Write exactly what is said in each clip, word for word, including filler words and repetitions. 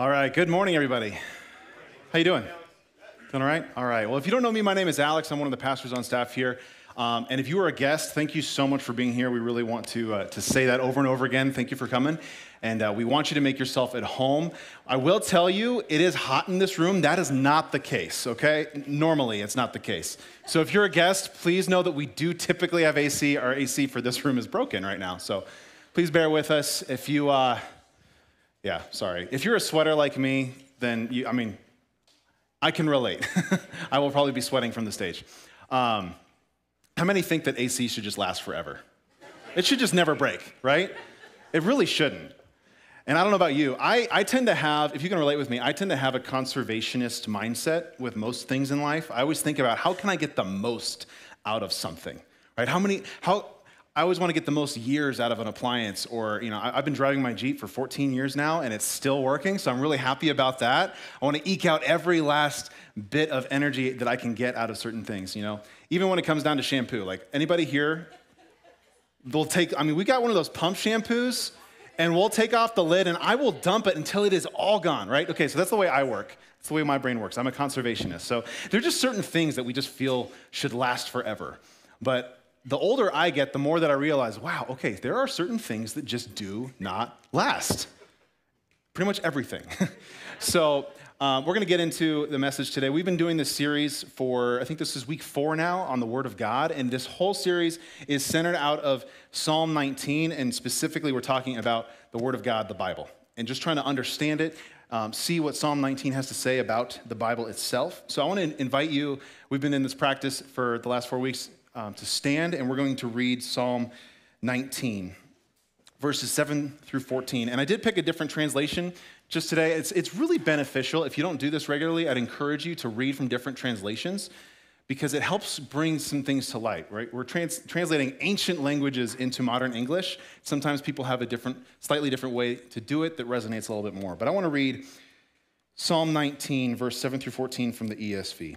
All right, good morning, everybody. How you doing? Doing all right? All right. Well, if you don't know me, my name is Alex. I'm one of the pastors on staff here. Um, and if you are a guest, thank you so much for being here. We really want to uh, to say that over and over again. Thank you for coming. And uh, we want you to make yourself at home. I will tell you, it is hot in this room. That is not the case, okay? Normally, it's not the case. So if you're a guest, please know that we do typically have A C. Our A C for this room is broken right now. So please bear with us. If you... Uh, Yeah, sorry. If you're a sweater like me, then, you, I mean, I can relate. I will probably be sweating from the stage. Um, how many think that A C should just last forever? It should just never break, right? It really shouldn't. And I don't know about you. I, I tend to have, if you can relate with me, I tend to have a conservationist mindset with most things in life. I always think about how can I get the most out of something, right? How many, how... I always want to get the most years out of an appliance or, you know, I've been driving my Jeep for fourteen years now and it's still working, so I'm really happy about that. I want to eke out every last bit of energy that I can get out of certain things, you know. Even when it comes down to shampoo, like anybody here, they'll take, I mean, we got one of those pump shampoos and we'll take off the lid and I will dump it until it is all gone, right? Okay, so that's the way I work. That's the way my brain works. I'm a conservationist. So there are just certain things that we just feel should last forever, but the older I get, the more that I realize, wow, okay, there are certain things that just do not last. Pretty much everything. So um, we're going to get into the message today. We've been doing this series for, I think this is week four now, on the Word of God. And this whole series is centered out of Psalm nineteen. And specifically, we're talking about the Word of God, the Bible, and just trying to understand it. Um, see what Psalm nineteen has to say about the Bible itself. So I want to invite you, we've been in this practice for the last four weeks, Um, to stand, and we're going to read Psalm nineteen, verses seven through fourteen. And I did pick a different translation just today. It's, it's really beneficial. If you don't do this regularly, I'd encourage you to read from different translations because it helps bring some things to light, right? We're trans- translating ancient languages into modern English. Sometimes people have a different, slightly different way to do it that resonates a little bit more. But I want to read Psalm nineteen, verse seven through fourteen from the E S V.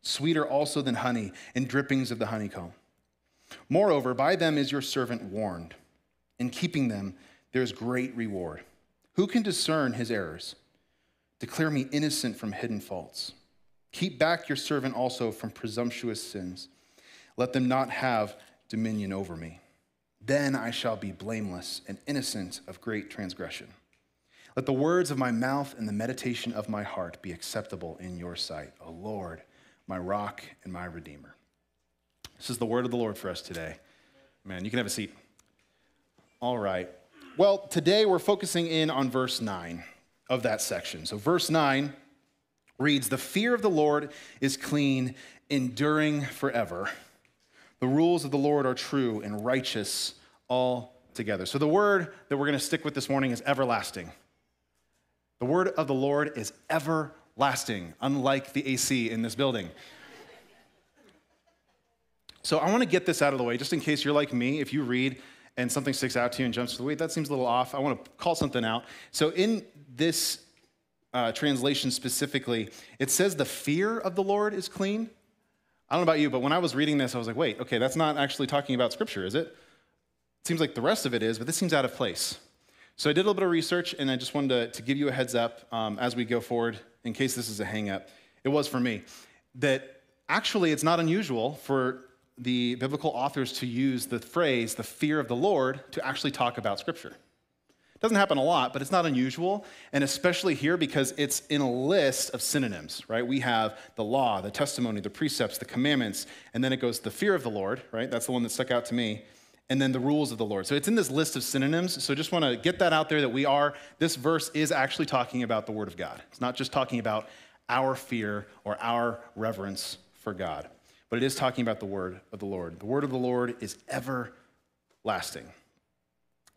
Sweeter also than honey and drippings of the honeycomb. Moreover, by them is your servant warned. In keeping them, there is great reward. Who can discern his errors? Declare me innocent from hidden faults. Keep back your servant also from presumptuous sins. Let them not have dominion over me. Then I shall be blameless and innocent of great transgression. Let the words of my mouth and the meditation of my heart be acceptable in your sight, O Lord, my rock and my redeemer." This is the word of the Lord for us today. Man, you can have a seat. All right. Well, today we're focusing in on verse nine of that section. So verse nine reads, "The fear of the Lord is clean, enduring forever. The rules of the Lord are true and righteous altogether." So the word that we're going to stick with this morning is everlasting. The word of the Lord is everlasting. Lasting, unlike the A C in this building. So I want to get this out of the way, just in case you're like me. If you read and something sticks out to you and jumps to the weight, that seems a little off, I want to call something out. So in this uh, translation specifically, it says the fear of the Lord is clean. I don't know about you, but when I was reading this, I was like, wait, okay, that's not actually talking about Scripture, is it? It seems like the rest of it is, but this seems out of place. So I did a little bit of research, and I just wanted to, to give you a heads up um, as we go forward, in case this is a hang-up. It was for me, that actually it's not unusual for the biblical authors to use the phrase, the fear of the Lord, to actually talk about Scripture. It doesn't happen a lot, but it's not unusual, and especially here because it's in a list of synonyms, right? We have the law, the testimony, the precepts, the commandments, and then it goes the fear of the Lord, right? That's the one that stuck out to me. And then the rules of the Lord. So it's in this list of synonyms. So just want to get that out there that we are, this verse is actually talking about the Word of God. It's not just talking about our fear or our reverence for God, but it is talking about the Word of the Lord. The Word of the Lord is everlasting.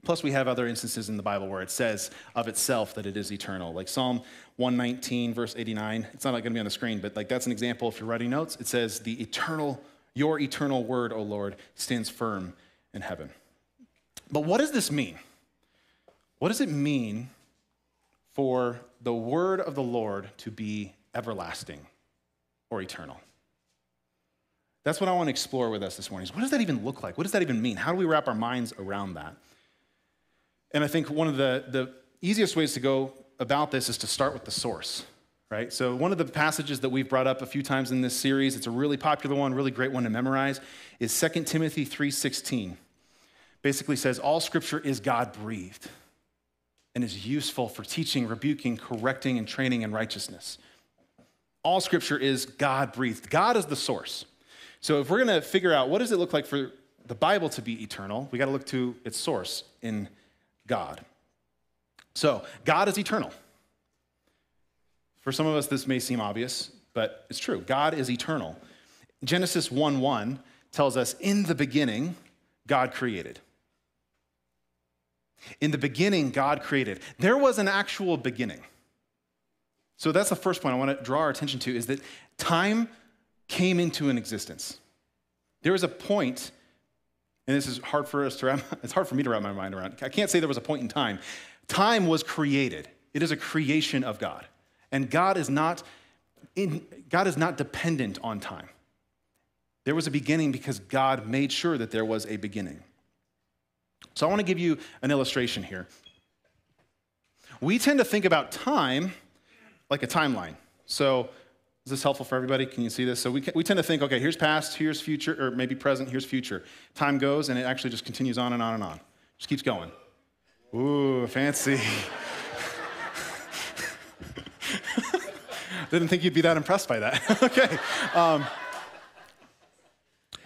Plus, we have other instances in the Bible where it says of itself that it is eternal, like Psalm one nineteen, verse eighty-nine. It's not like going to be on the screen, but like that's an example. If you're writing notes, it says, "The eternal, your eternal word, O Lord, stands firm in heaven." But what does this mean? What does it mean for the word of the Lord to be everlasting or eternal? That's what I want to explore with us this morning. What does that even look like? What does that even mean? How do we wrap our minds around that? And I think one of the, the easiest ways to go about this is to start with the source, right? So one of the passages that we've brought up a few times in this series, it's a really popular one, really great one to memorize, is Second Timothy three sixteen. Basically says, all scripture is God-breathed and is useful for teaching, rebuking, correcting, and training in righteousness. All scripture is God-breathed. God is the source. So if we're going to figure out what does it look like for the Bible to be eternal, we got to look to its source in God. So God is eternal. For some of us, this may seem obvious, but it's true. God is eternal. Genesis one one tells us, in the beginning, God created. In the beginning, God created. There was an actual beginning. So that's the first point I want to draw our attention to, is that time came into an existence. There was a point, and this is hard for us to wrap, it's hard for me to wrap my mind around. I can't say there was a point in time. Time was created. It is a creation of God. And God is not in, God is not dependent on time. There was a beginning because God made sure that there was a beginning. So I want to give you an illustration here. We tend to think about time like a timeline. So is this helpful for everybody? Can you see this? So we we tend to think, okay, here's past, here's future, or maybe present, here's future. Time goes, and it actually just continues on and on and on. Just keeps going. Ooh, fancy. Didn't think you'd be that impressed by that. Okay. Um,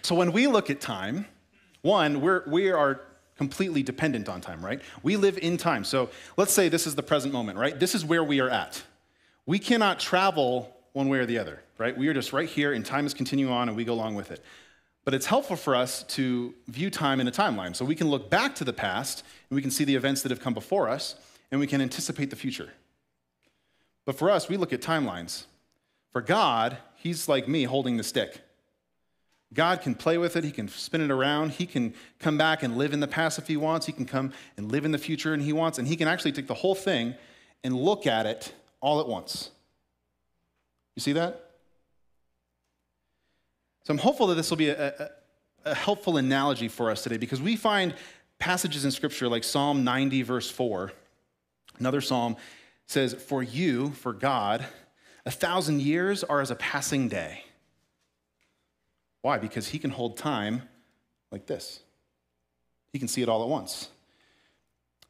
so when we look at time, one, we're, we are completely dependent on time, right? We live in time. So let's say this is the present moment, right? This is where we are at. We cannot travel one way or the other, right? We are just right here, and time is continuing on, and we go along with it. But it's helpful for us to view time in a timeline. So we can look back to the past, and we can see the events that have come before us, and we can anticipate the future. But for us, we look at timelines. For God, he's like me holding the stick. God can play with it. He can spin it around. He can come back and live in the past if he wants. He can come and live in the future if he wants. And he can actually take the whole thing and look at it all at once. You see that? So I'm hopeful that this will be a, a, a helpful analogy for us today, because we find passages in Scripture like Psalm ninety, verse four, another psalm says, for you, for God, a thousand years are as a passing day. Why? Because he can hold time like this. He can see it all at once.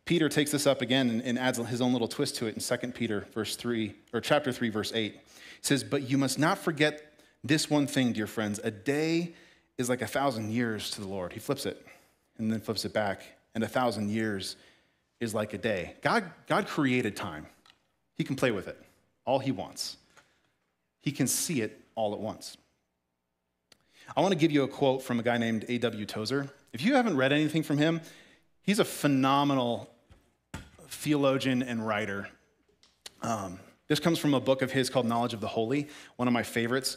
Peter takes this up again and, and adds his own little twist to it in Second Peter verse three, or chapter three, verse eight. It says, but you must not forget this one thing, dear friends. A day is like a thousand years to the Lord. He flips it and then flips it back. And a thousand years is like a day. God, God created time. He can play with it all he wants. He can see it all at once. I want to give you a quote from a guy named A W Tozer. If you haven't read anything from him, he's a phenomenal theologian and writer. Um, this comes from a book of his called Knowledge of the Holy, one of my favorites.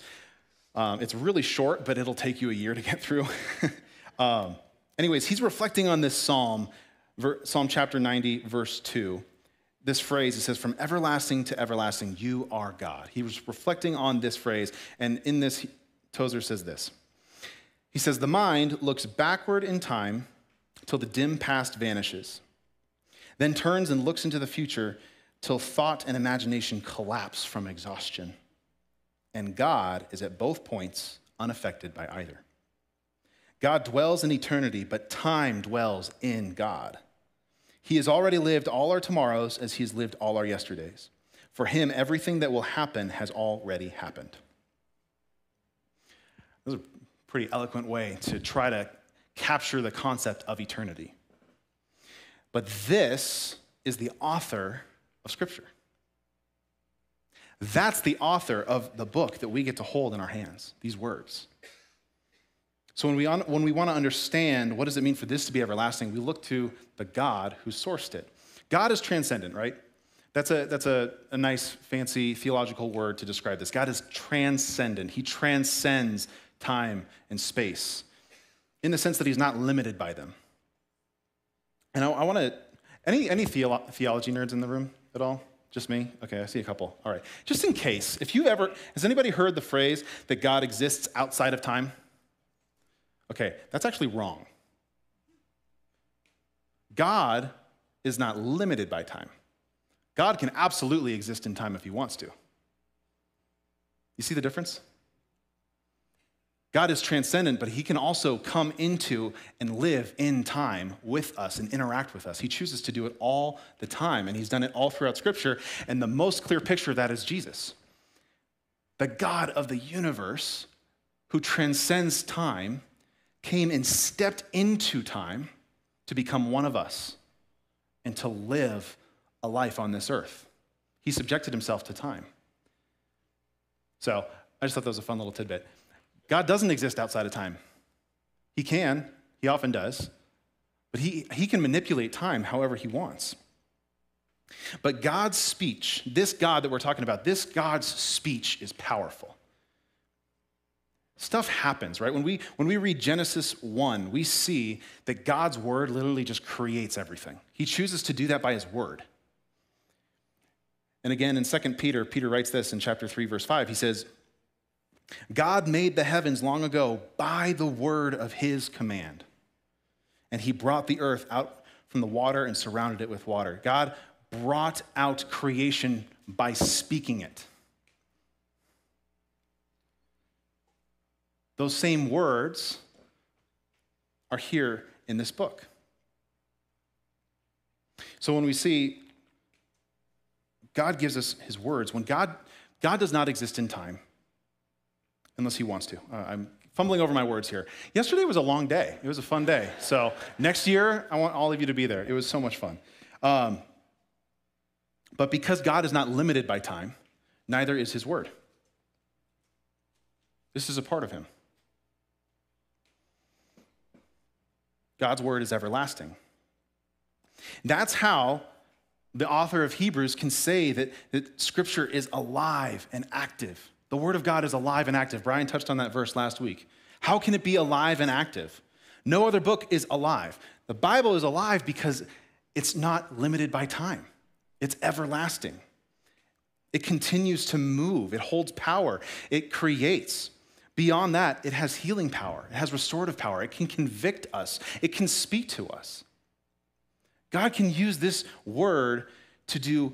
Um, it's really short, but it'll take you a year to get through. um, anyways, he's reflecting on this psalm, Psalm chapter ninety, verse two. This phrase, it says, from everlasting to everlasting, you are God. He was reflecting on this phrase, and in this, Tozer says this. He says, the mind looks backward in time till the dim past vanishes, then turns and looks into the future till thought and imagination collapse from exhaustion. And God is at both points unaffected by either. God dwells in eternity, but time dwells in God. He has already lived all our tomorrows as he has lived all our yesterdays. For him, everything that will happen has already happened. This is a pretty eloquent way to try to capture the concept of eternity. But this is the author of Scripture. That's the author of the book that we get to hold in our hands, these words. So when we, un- when we want to understand what does it mean for this to be everlasting, we look to the God who sourced it. God is transcendent, right? That's a, that's a, a nice, fancy theological word to describe this. God is transcendent. He transcends time and space in the sense that he's not limited by them. And I, I want to, any, any theolo- theology nerds in the room at all? Just me? Okay, I see a couple. All right. Just in case, if you ever, has anybody heard the phrase that God exists outside of time? Okay, that's actually wrong. God is not limited by time. God can absolutely exist in time if he wants to. You see the difference? God is transcendent, but he can also come into and live in time with us and interact with us. He chooses to do it all the time, and he's done it all throughout Scripture. And the most clear picture of that is Jesus, the God of the universe who transcends time, came and stepped into time to become one of us and to live a life on this earth. He subjected himself to time. So I just thought that was a fun little tidbit. God doesn't exist outside of time. He can, he often does, but he, he can manipulate time however he wants. But God's speech, this God that we're talking about, this God's speech is powerful. Stuff happens, right? When we, when we read Genesis one, we see that God's word literally just creates everything. He chooses to do that by his word. And again, in Second Peter, Peter writes this in chapter three, verse five. He says, God made the heavens long ago by the word of his command. And he brought the earth out from the water and surrounded it with water. God brought out creation by speaking it. Those same words are here in this book. So when we see God gives us his words, when God, God does not exist in time, unless he wants to. Uh, I'm fumbling over my words here. Yesterday was a long day. It was a fun day. So next year, I want all of you to be there. It was so much fun. Um, but because God is not limited by time, neither is his word. This is a part of him. God's word is everlasting. That's how the author of Hebrews can say that, that Scripture is alive and active. The word of God is alive and active. Brian touched on that verse last week. How can it be alive and active? No other book is alive. The Bible is alive because it's not limited by time. It's everlasting. It continues to move. It holds power. It creates. Beyond that, it has healing power. It has restorative power. It can convict us. It can speak to us. God can use this word to do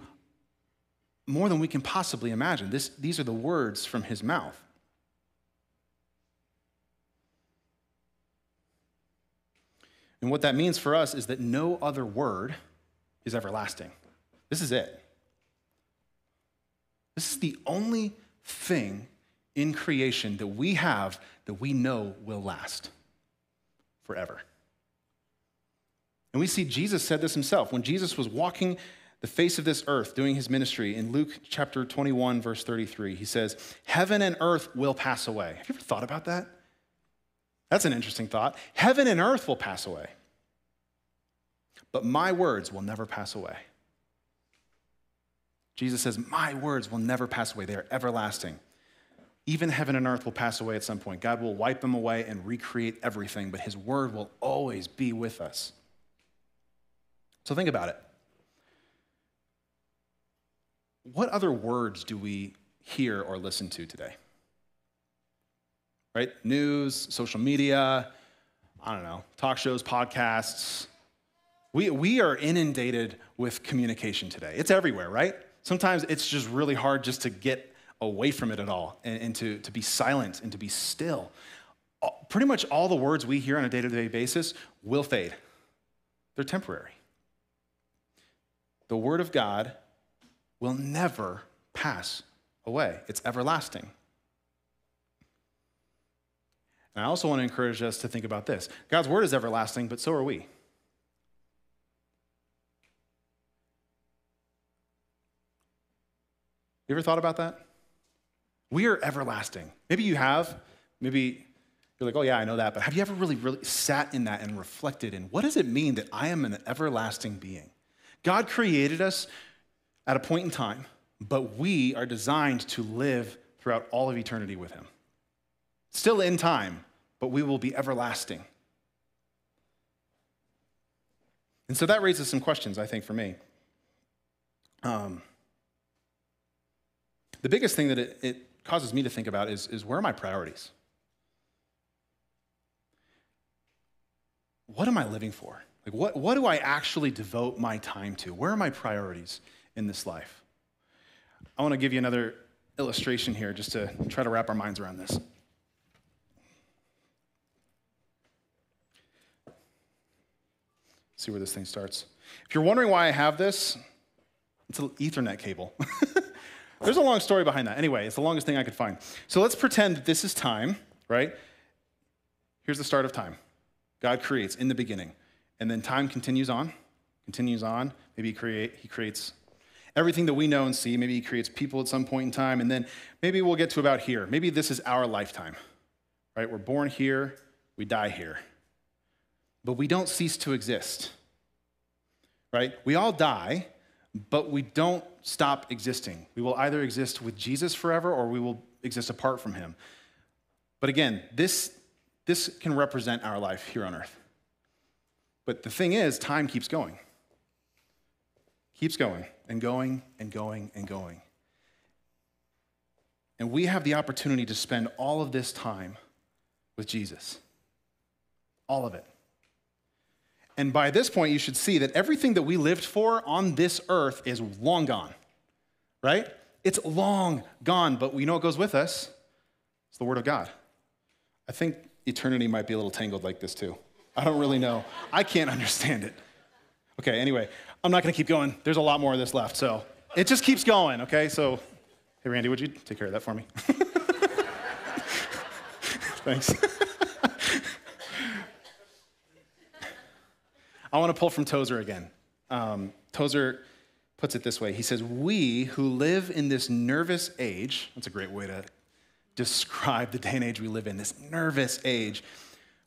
more than we can possibly imagine. This, these are the words from his mouth. And what that means for us is that no other word is everlasting. This is it. This is the only thing in creation that we have that we know will last forever. And we see Jesus said this himself. When Jesus was walking the face of this earth doing his ministry in Luke chapter twenty-one, verse thirty-three, he says, heaven and earth will pass away. Have you ever thought about that? That's an interesting thought. Heaven and earth will pass away, but my words will never pass away. Jesus says, my words will never pass away. They are everlasting. Even heaven and earth will pass away at some point. God will wipe them away and recreate everything, but his word will always be with us. So think about it. What other words do we hear or listen to today? Right? News, social media, I don't know, talk shows, podcasts. We, we are inundated with communication today. It's everywhere, right? Sometimes it's just really hard just to get away from it at all and, and to, to be silent and to be still. Pretty much all the words we hear on a day-to-day basis will fade. They're temporary. The word of God will never pass away. It's everlasting. And I also want to encourage us to think about this. God's word is everlasting, but so are we. You ever thought about that? We are everlasting. Maybe you have. Maybe You're like, oh yeah, I know that, but have you ever really, really sat in that and reflected in what does it mean that I am an everlasting being? God created us at a point in time, but we are designed to live throughout all of eternity with him. Still in time, but we will be everlasting. And so that raises some questions, I think, for me. Um, the biggest thing that it, it causes me to think about is, is where are my priorities? What am I living for? Like, what, what do I actually devote my time to? Where are my priorities in this life? I want to give you another illustration here just to try to wrap our minds around this. See where this thing starts. If you're wondering why I have this, it's an Ethernet cable. There's a long story behind that. Anyway, it's the longest thing I could find. So let's pretend that this is time, right? Here's the start of time. God creates in the beginning. And then time continues on, continues on. Maybe he, create, he creates everything that we know and see. Maybe he creates people at some point in time. And then maybe we'll get to about here. Maybe this is our lifetime, right? We're born here, we die here. But we don't cease to exist, right? We all die, but we don't stop existing. We will either exist with Jesus forever or we will exist apart from him. But again, this, this can represent our life here on earth. But the thing is, time keeps going. Keeps going and going and going and going. And we have the opportunity to spend all of this time with Jesus. All of it. And by this point, you should see that everything that we lived for on this earth is long gone, right? It's long gone, but we know it goes with us. It's the word of God. I think eternity might be a little tangled like this too. I don't really know. I can't understand it. Okay, anyway, I'm not gonna keep going. There's a lot more of this left, so it just keeps going, okay? So, hey, Randy, would you take care of that for me? Thanks. I want to pull from Tozer again. Um, Tozer puts it this way. He says, we who live in this nervous age, that's a great way to describe the day and age we live in, this nervous age,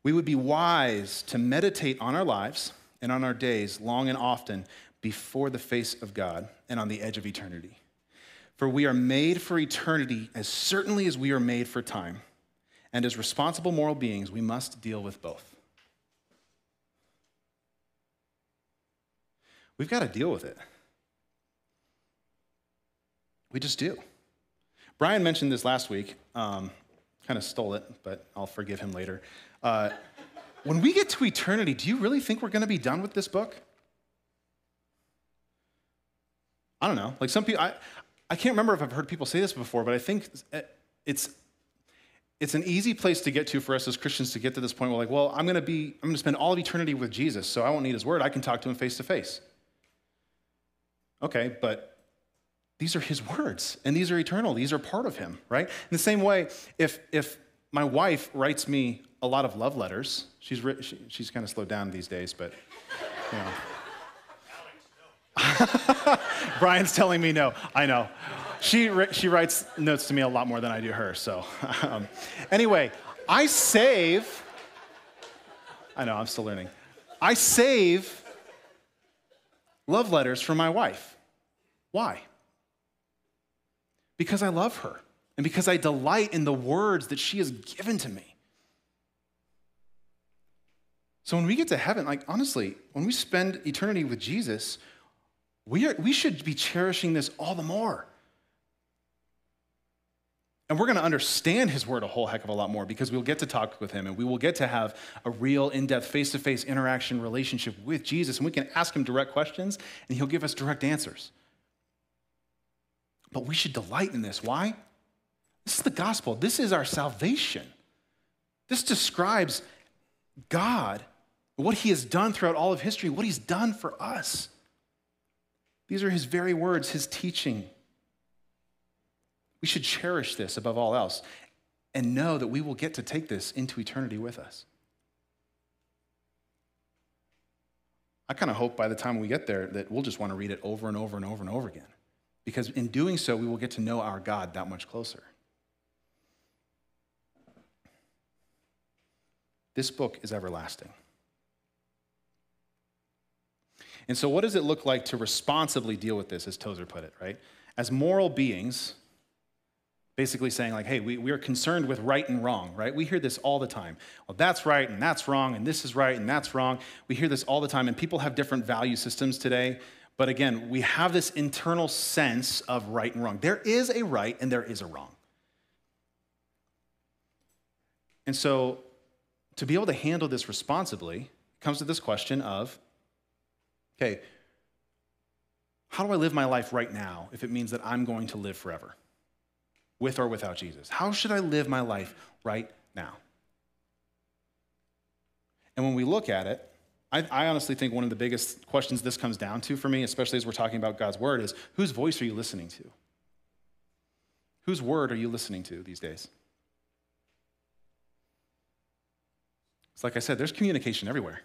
we would be wise to meditate on our lives and on our days long and often before the face of God and on the edge of eternity. For we are made for eternity as certainly as we are made for time. And as responsible moral beings, we must deal with both. We've got to deal with it. We just do. Brian mentioned this last week. Um, kind of stole it, but I'll forgive him later. Uh, when we get to eternity, do you really think we're going to be done with this book? I don't know. Like some people, I, I can't remember if I've heard people say this before, but I think it's it's an easy place to get to for us as Christians to get to this point where like, well, I'm going to be, I'm going to spend all of eternity with Jesus, so I won't need his word. I can talk to him face to face. Okay, but these are his words, and these are eternal. These are part of him, right? In the same way, if if my wife writes me a lot of love letters, she's written, she, she's kind of slowed down these days, but you know. Alex, no. Brian's telling me no. I know. She she writes notes to me a lot more than I do her. So um, anyway, I save. I know I'm still learning. I save love letters from my wife. Why? Because I love her and because I delight in the words that she has given to me. So when we get to heaven, like honestly, when we spend eternity with Jesus, we are, we should be cherishing this all the more. And we're going to understand his word a whole heck of a lot more because we'll get to talk with him and we will get to have a real in-depth face-to-face interaction relationship with Jesus. And we can ask him direct questions and he'll give us direct answers. But we should delight in this. Why? This is the gospel. This is our salvation. This describes God, what he has done throughout all of history, what he's done for us. These are his very words, his teaching. We should cherish this above all else and know that we will get to take this into eternity with us. I kind of hope by the time we get there that we'll just want to read it over and over and over and over again because in doing so, we will get to know our God that much closer. This book is everlasting. And so what does it look like to responsibly deal with this, as Tozer put it, right? As moral beings, basically saying like, hey, we, we are concerned with right and wrong, right? We hear this all the time. Well, that's right and that's wrong, and this is right and that's wrong. We hear this all the time, and people have different value systems today. But again, we have this internal sense of right and wrong. There is a right and there is a wrong. And so to be able to handle this responsibly comes to this question of, okay, how do I live my life right now if it means that I'm going to live forever? With or without Jesus? How should I live my life right now? And when we look at it, I, I honestly think one of the biggest questions this comes down to for me, especially as we're talking about God's word, is whose voice are you listening to? Whose word are you listening to these days? It's like I said, there's communication everywhere.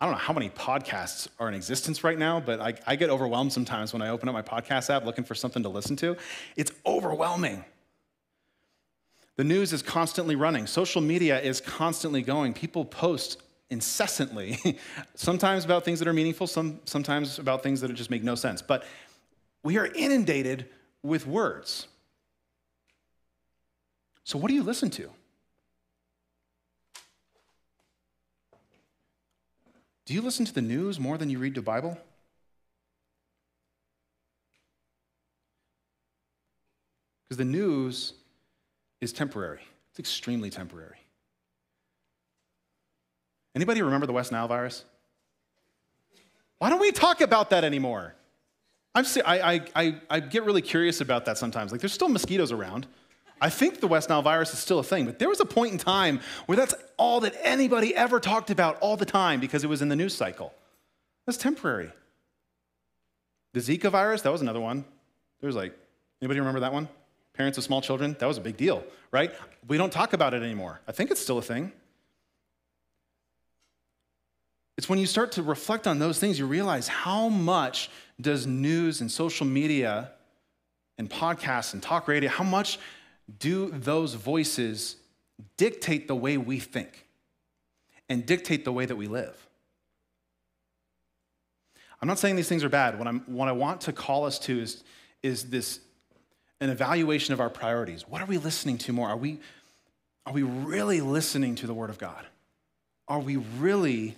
I don't know how many podcasts are in existence right now, but I, I get overwhelmed sometimes when I open up my podcast app looking for something to listen to. It's overwhelming. The news is constantly running. Social media is constantly going. People post incessantly, sometimes about things that are meaningful, some, sometimes about things that just make no sense. But we are inundated with words. So what do you listen to? Do you listen to the news more than you read the Bible? Because the news is temporary. It's extremely temporary. Anybody remember the West Nile virus? Why don't we talk about that anymore? I'm I, I, I get really curious about that sometimes. Like, there's still mosquitoes around. I think the West Nile virus is still a thing, but there was a point in time where that's all that anybody ever talked about all the time because it was in the news cycle. That's temporary. The Zika virus, that was another one. There was like, anybody remember that one? Parents of small children, that was a big deal, right? We don't talk about it anymore. I think it's still a thing. It's when you start to reflect on those things, you realize how much does news and social media and podcasts and talk radio, how much do those voices dictate the way we think and dictate the way that we live? I'm not saying these things are bad. What, I'm, what I want to call us to is, is this, an evaluation of our priorities. What are we listening to more? Are we, are we really listening to the Word of God? Are we really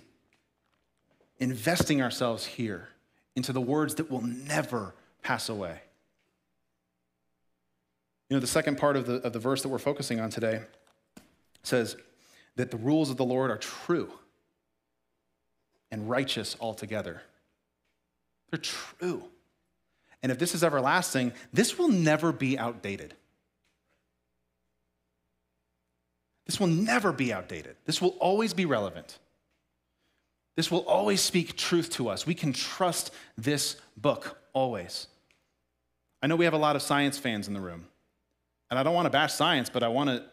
investing ourselves here into the words that will never pass away? You know, the second part of the, of the verse that we're focusing on today says that the rules of the Lord are true and righteous altogether. They're true. And if this is everlasting, this will never be outdated. This will never be outdated. This will always be relevant. This will always speak truth to us. We can trust this book always. I know we have a lot of science fans in the room. And I don't want to bash science, but I want to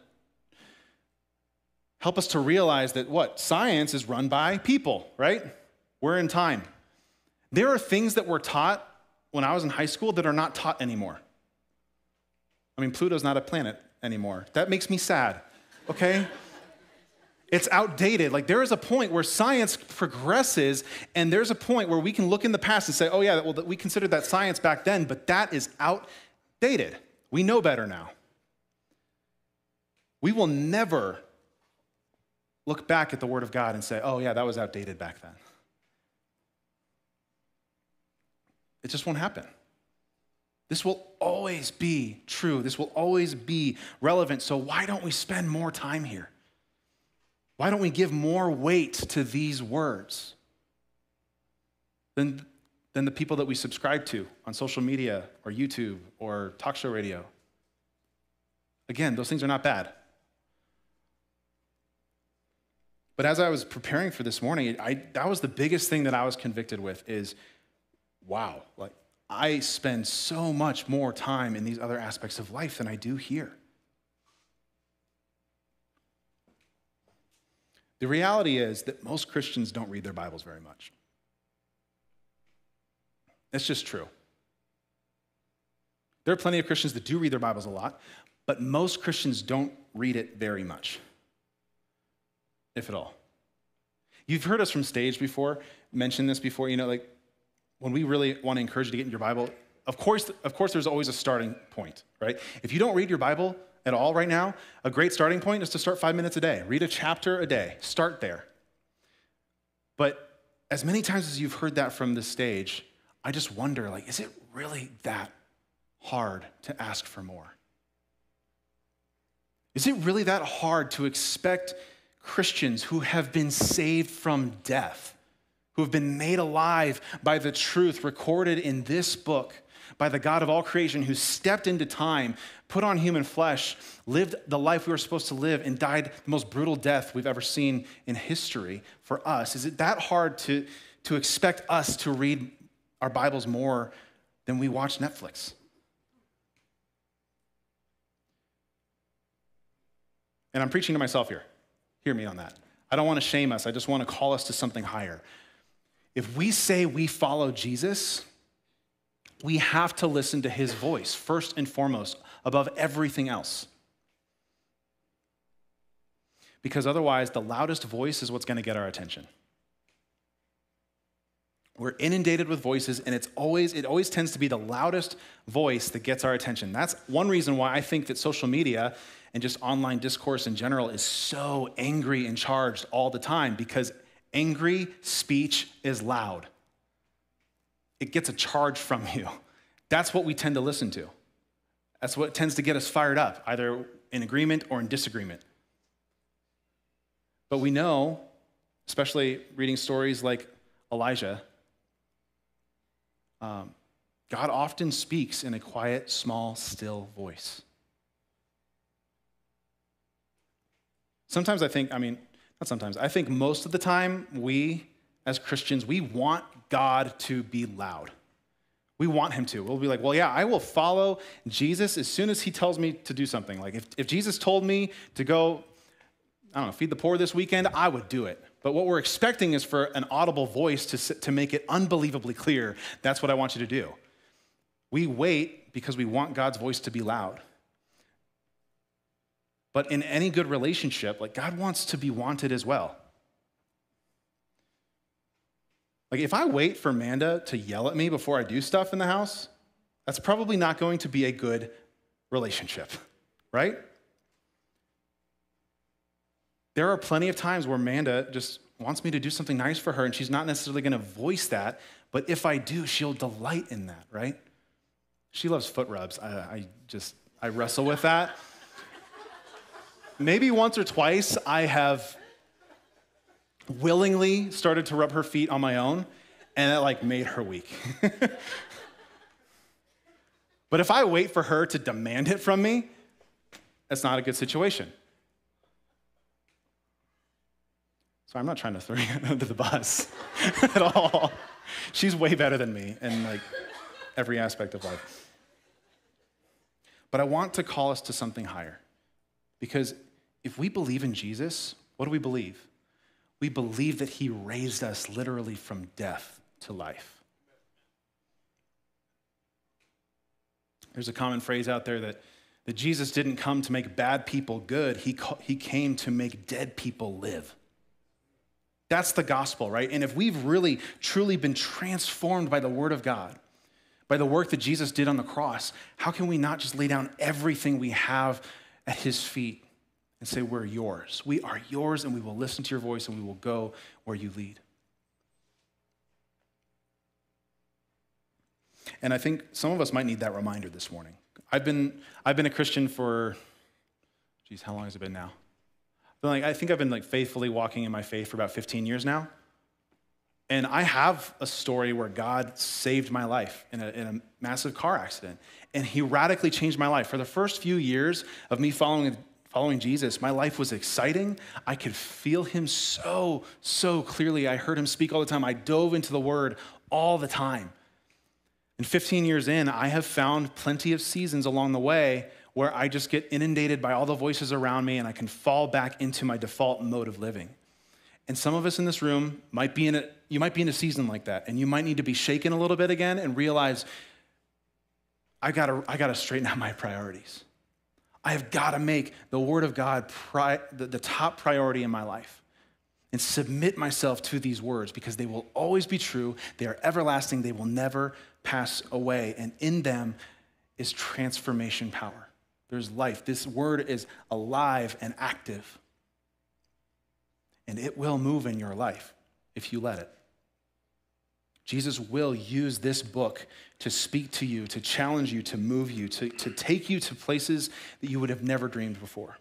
help us to realize that what? Science is run by people, right? We're in time. There are things that were taught when I was in high school that are not taught anymore. I mean, Pluto's not a planet anymore. That makes me sad, okay? It's outdated. Like, there is a point where science progresses, and there's a point where we can look in the past and say, oh, yeah, well, we considered that science back then, but that is outdated. We know better now. We will never look back at the Word of God and say, oh, yeah, that was outdated back then. It just won't happen. This will always be true. This will always be relevant. So why don't we spend more time here? Why don't we give more weight to these words than, than the people that we subscribe to on social media or YouTube or talk show radio? Again, those things are not bad. But as I was preparing for this morning, I, that was the biggest thing that I was convicted with is, wow, like I spend so much more time in these other aspects of life than I do here. The reality is that most Christians don't read their Bibles very much. That's just true. There are plenty of Christians that do read their Bibles a lot, but most Christians don't read it very much. if at all. You've heard us from stage before, mentioned this before, you know, like when we really want to encourage you to get in your Bible, of course, of course there's always a starting point, right? If you don't read your Bible at all right now, a great starting point is to start five minutes a day. Read a chapter a day. Start there. But as many times as you've heard that from this stage, I just wonder, like, is it really that hard to ask for more? Is it really that hard to expect Christians who have been saved from death, who have been made alive by the truth recorded in this book, by the God of all creation, who stepped into time, put on human flesh, lived the life we were supposed to live, and died the most brutal death we've ever seen in history for us? Is it that hard to, to expect us to read our Bibles more than we watch Netflix? And I'm preaching to myself here. Hear me on that. I don't want to shame us. I just want to call us to something higher. If we say we follow Jesus, we have to listen to his voice first and foremost, above everything else. Because otherwise, the loudest voice is what's going to get our attention. We're inundated with voices, and it's always it always tends to be the loudest voice that gets our attention. That's one reason why I think that social media and just online discourse in general is so angry and charged all the time, because angry speech is loud. It gets a charge from you. That's what we tend to listen to. That's what tends to get us fired up, either in agreement or in disagreement. But we know, especially reading stories like Elijah, Um, God often speaks in a quiet, small, still voice. Sometimes I think, I mean, not sometimes, I think most of the time we, as Christians, we want God to be loud. We want him to. We'll be like, well, yeah, I will follow Jesus as soon as he tells me to do something. Like if, if Jesus told me to go, I don't know, feed the poor this weekend, I would do it. But what we're expecting is for an audible voice to, to make it unbelievably clear, that's what I want you to do. We wait because we want God's voice to be loud. But in any good relationship, like, God wants to be wanted as well. Like, if I wait for Amanda to yell at me before I do stuff in the house, that's probably not going to be a good relationship, right? There are plenty of times where Amanda just wants me to do something nice for her, and she's not necessarily going to voice that, but if I do, she'll delight in that, right? She loves foot rubs. I, I just, I wrestle with that. Maybe once or twice I have willingly started to rub her feet on my own, and it like made her weak. But if I wait for her to demand it from me, that's not a good situation. So I'm not trying to throw you under the bus at all. She's way better than me in like every aspect of life. But I want to call us to something higher, because if we believe in Jesus, what do we believe? We believe that he raised us literally from death to life. There's a common phrase out there that, that Jesus didn't come to make bad people good. He, he came to make dead people live. That's the gospel, right? And if we've really, truly been transformed by the word of God, by the work that Jesus did on the cross, how can we not just lay down everything we have at his feet and say, we're yours. We are yours, and we will listen to your voice, and we will go where you lead. And I think some of us might need that reminder this morning. I've been, I've been a Christian for, geez, how long has it been now? Like, I think I've been like faithfully walking in my faith for about fifteen years now. And I have a story where God saved my life in a, in a massive car accident. And he radically changed my life. For the first few years of me following, following Jesus, my life was exciting. I could feel him so, so clearly. I heard him speak all the time. I dove into the word all the time. And fifteen years in, I have found plenty of seasons along the way where I just get inundated by all the voices around me, and I can fall back into my default mode of living. And some of us in this room might be in a, you might be in a season like that, and you might need to be shaken a little bit again and realize, I gotta, I gotta straighten out my priorities. I have gotta make the word of God pri- the, the top priority in my life. and submit myself to these words, because they will always be true. They are everlasting. They will never pass away. And in them is transformation power. There's life. This word is alive and active. And it will move in your life if you let it. Jesus will use this book to speak to you, to challenge you, to move you, to, to take you to places that you would have never dreamed before.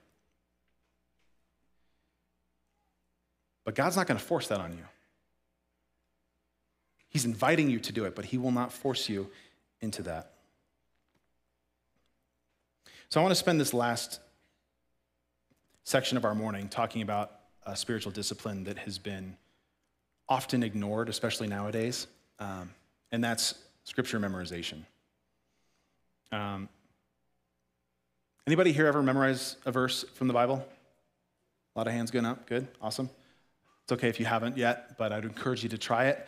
But God's not going to force that on you. He's inviting you to do it, but he will not force you into that. So I want to spend this last section of our morning talking about a spiritual discipline that has been often ignored, especially nowadays, um, and that's scripture memorization. Um, anybody here ever memorize a verse from the Bible? A lot of hands going up. Good, awesome. It's okay if you haven't yet, but I'd encourage you to try it.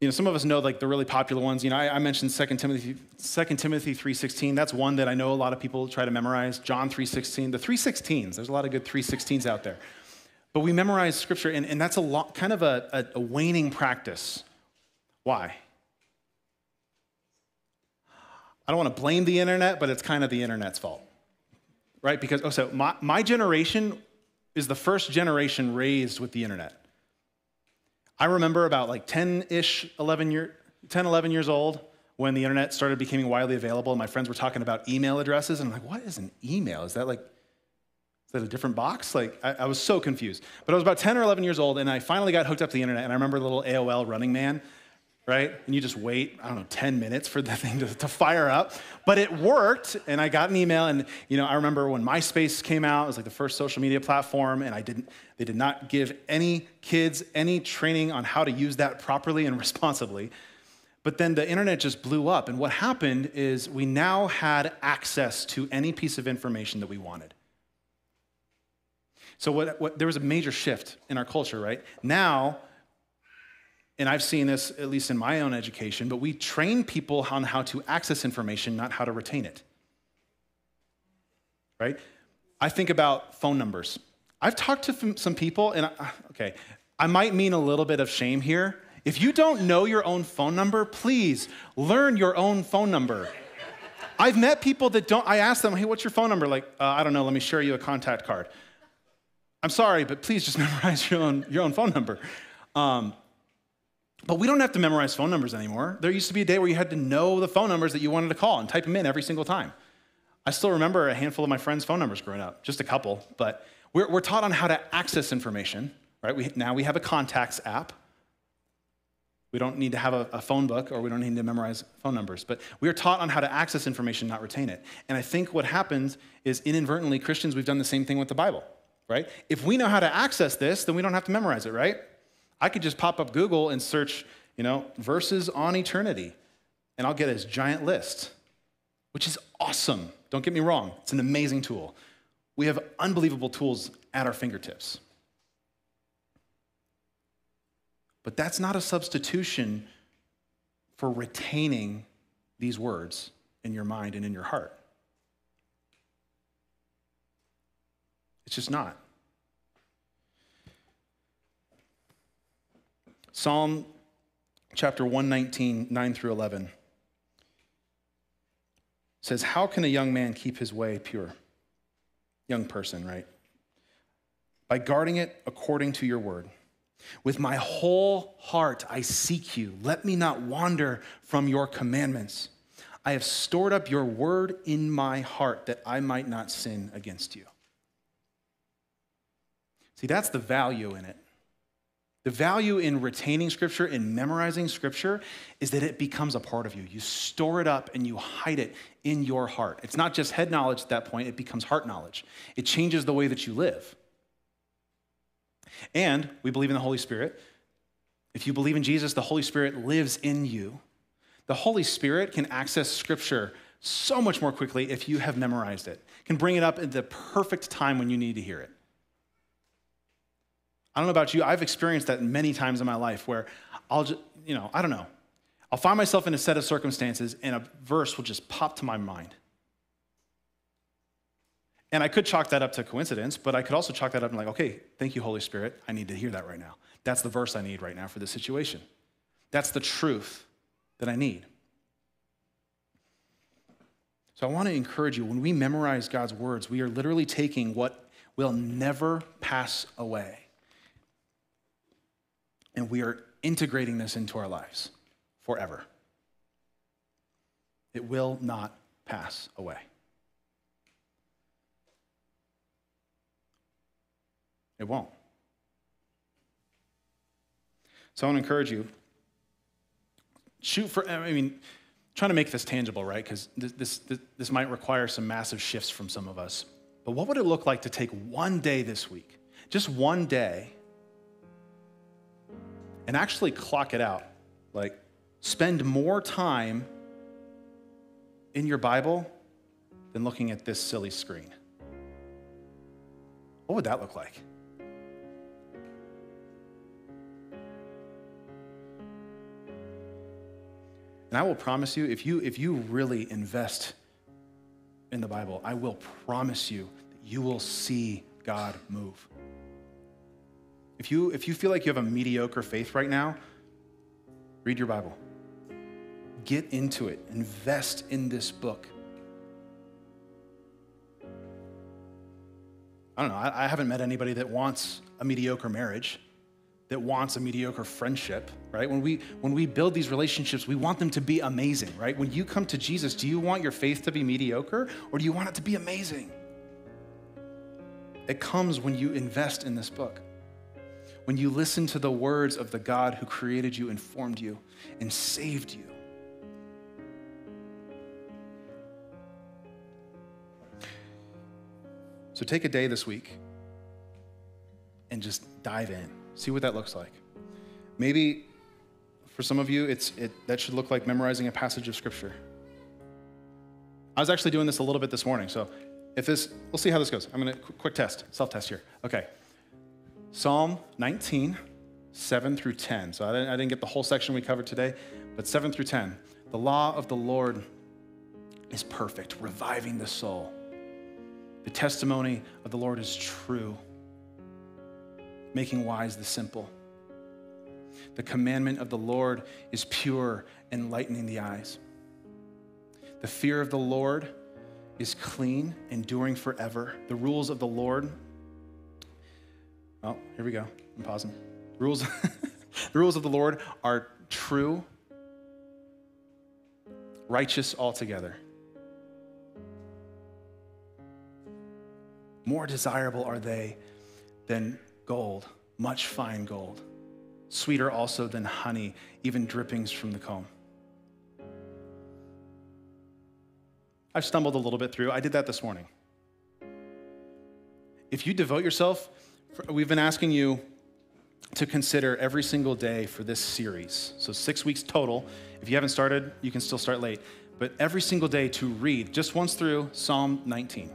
You know, some of us know like the really popular ones. You know, I, I mentioned Second Timothy three sixteen. That's one that I know a lot of people try to memorize. John three sixteen. The three sixteens. There's a lot of good three sixteens out there. But we memorize scripture, and, and that's a lot, kind of a, a, a waning practice. Why? I don't want to blame the internet, but it's kind of the internet's fault, right? Because, oh, so my, my generation is the first generation raised with the internet. I remember about like ten-ish, eleven, year, ten, eleven years old when the internet started becoming widely available, and my friends were talking about email addresses, and I'm like, what is an email? Is that like, Is that a different box? Like, I, I was so confused. But I was about ten or eleven years old, and I finally got hooked up to the internet, and I remember the little A O L Running Man, right? And you just wait, I don't know, ten minutes for the thing to, to fire up. But it worked, and I got an email, and, you know, I remember when MySpace came out, it was like the first social media platform, and I didn't, they did not give any kids any training on how to use that properly and responsibly. But then the internet just blew up, and what happened is we now had access to any piece of information that we wanted. So what, what, there was a major shift in our culture, right? Now, and I've seen this at least in my own education, but we train people on how to access information, not how to retain it, right? I think about phone numbers. I've talked to some people, and I, okay, I might mean a little bit of shame here. If you don't know your own phone number, please learn your own phone number. I've met people that don't, I ask them, hey, what's your phone number? Like, uh, I don't know, let me share you a contact card. I'm sorry, but please just memorize your own, your own phone number. Um, but we don't have to memorize phone numbers anymore. There used to be a day where you had to know the phone numbers that you wanted to call and type them in every single time. I still remember a handful of my friends' phone numbers growing up, just a couple. But we're, we're taught on how to access information, right? We, now we have a contacts app. We don't need to have a, a phone book, or we don't need to memorize phone numbers. But we are taught on how to access information, not retain it. And I think what happens is inadvertently, Christians, we've done the same thing with the Bible. Right? If we know how to access this, then we don't have to memorize it, right? I could just pop up Google and search, you know, verses on eternity, and I'll get this giant list, which is awesome. Don't get me wrong. It's an amazing tool. We have unbelievable tools at our fingertips. But that's not a substitution for retaining these words in your mind and in your heart. It's just not. Psalm chapter one nineteen, nine through eleven says, how can a young man keep his way pure? Young person, right? By guarding it according to your word. With my whole heart I seek you. Let me not wander from your commandments. I have stored up your word in my heart that I might not sin against you. See, that's the value in it. The value in retaining scripture, in memorizing scripture, is that it becomes a part of you. You store it up and you hide it in your heart. It's not just head knowledge at that point, it becomes heart knowledge. It changes the way that you live. And we believe in the Holy Spirit. If you believe in Jesus, the Holy Spirit lives in you. The Holy Spirit can access scripture so much more quickly if you have memorized it. Can bring it up at the perfect time when you need to hear it. I don't know about you, I've experienced that many times in my life where I'll just, you know, I don't know. I'll find myself in a set of circumstances and a verse will just pop to my mind. And I could chalk that up to coincidence, but I could also chalk that up and like, okay, thank you, Holy Spirit. I need to hear that right now. That's the verse I need right now for this situation. That's the truth that I need. So I want to encourage you, when we memorize God's words, we are literally taking what will never pass away, and we are integrating this into our lives forever. It will not pass away. It won't. So I want to encourage you, shoot for, I mean, trying to make this tangible, right? Because this, this, this, this might require some massive shifts from some of us. But what would it look like to take one day this week, just one day, and actually clock it out? Like, spend more time in your Bible than looking at this silly screen. What would that look like? And I will promise you, if you, if you really invest in the Bible, I will promise you that you will see God move. If you, if you feel like you have a mediocre faith right now, read your Bible. Get into it. Invest in this book. I don't know. I, I haven't met anybody that wants a mediocre marriage, that wants a mediocre friendship, right? When we, when we build these relationships, we want them to be amazing, right? When you come to Jesus, do you want your faith to be mediocre, or do you want it to be amazing? It comes when you invest in this book. When you listen to the words of the God who created you and formed you and saved you. So take a day this week and just dive in. See what that looks like. Maybe for some of you, it's it that should look like memorizing a passage of scripture. I was actually doing this a little bit this morning. So if this, we'll see how this goes. I'm gonna, quick test, self-test here. Okay. Psalm nineteen, seven through ten. So I didn't, I didn't get the whole section we covered today, but seven through ten. The law of the Lord is perfect, reviving the soul. The testimony of the Lord is true, making wise the simple. The commandment of the Lord is pure, enlightening the eyes. The fear of the Lord is clean, enduring forever. The rules of the Lord Oh, here we go. I'm pausing. Rules, the rules of the Lord are true, righteous altogether. More desirable are they than gold, much fine gold, sweeter also than honey, even drippings from the comb. I've stumbled a little bit through. I did that this morning. If you devote yourself, we've been asking you to consider every single day for this series. So six weeks total. If you haven't started, you can still start late. But every single day to read just once through Psalm nineteen.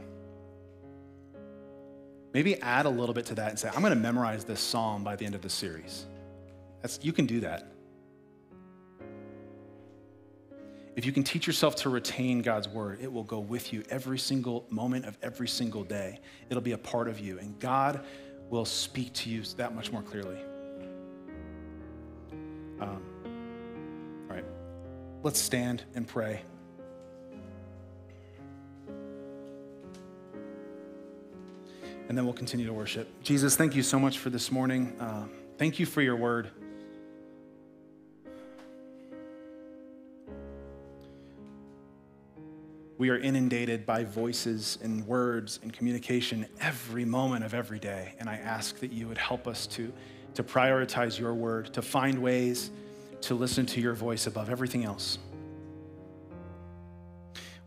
Maybe add a little bit to that and say, I'm going to memorize this psalm by the end of this series. That's, you can do that. If you can teach yourself to retain God's word, it will go with you every single moment of every single day. It'll be a part of you. And God will speak to you that much more clearly. Um, all right, let's stand and pray. And then we'll continue to worship. Jesus, thank you so much for this morning. Uh, thank you for your word. We are inundated by voices and words and communication every moment of every day. And I ask that you would help us to, to prioritize your word, to find ways to listen to your voice above everything else.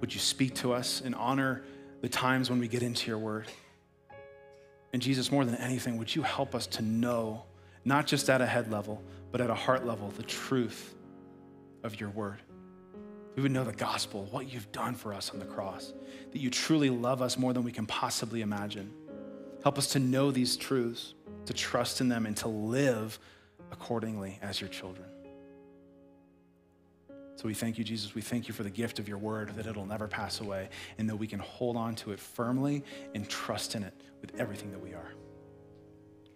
Would you speak to us and honor the times when we get into your word? And Jesus, more than anything, would you help us to know, not just at a head level, but at a heart level, the truth of your word? We would know the gospel, what you've done for us on the cross, that you truly love us more than we can possibly imagine. Help us to know these truths, to trust in them, and to live accordingly as your children. So we thank you, Jesus. We thank you for the gift of your word, that it'll never pass away, and that we can hold on to it firmly and trust in it with everything that we are.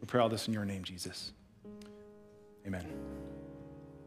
We pray all this in your name, Jesus. Amen.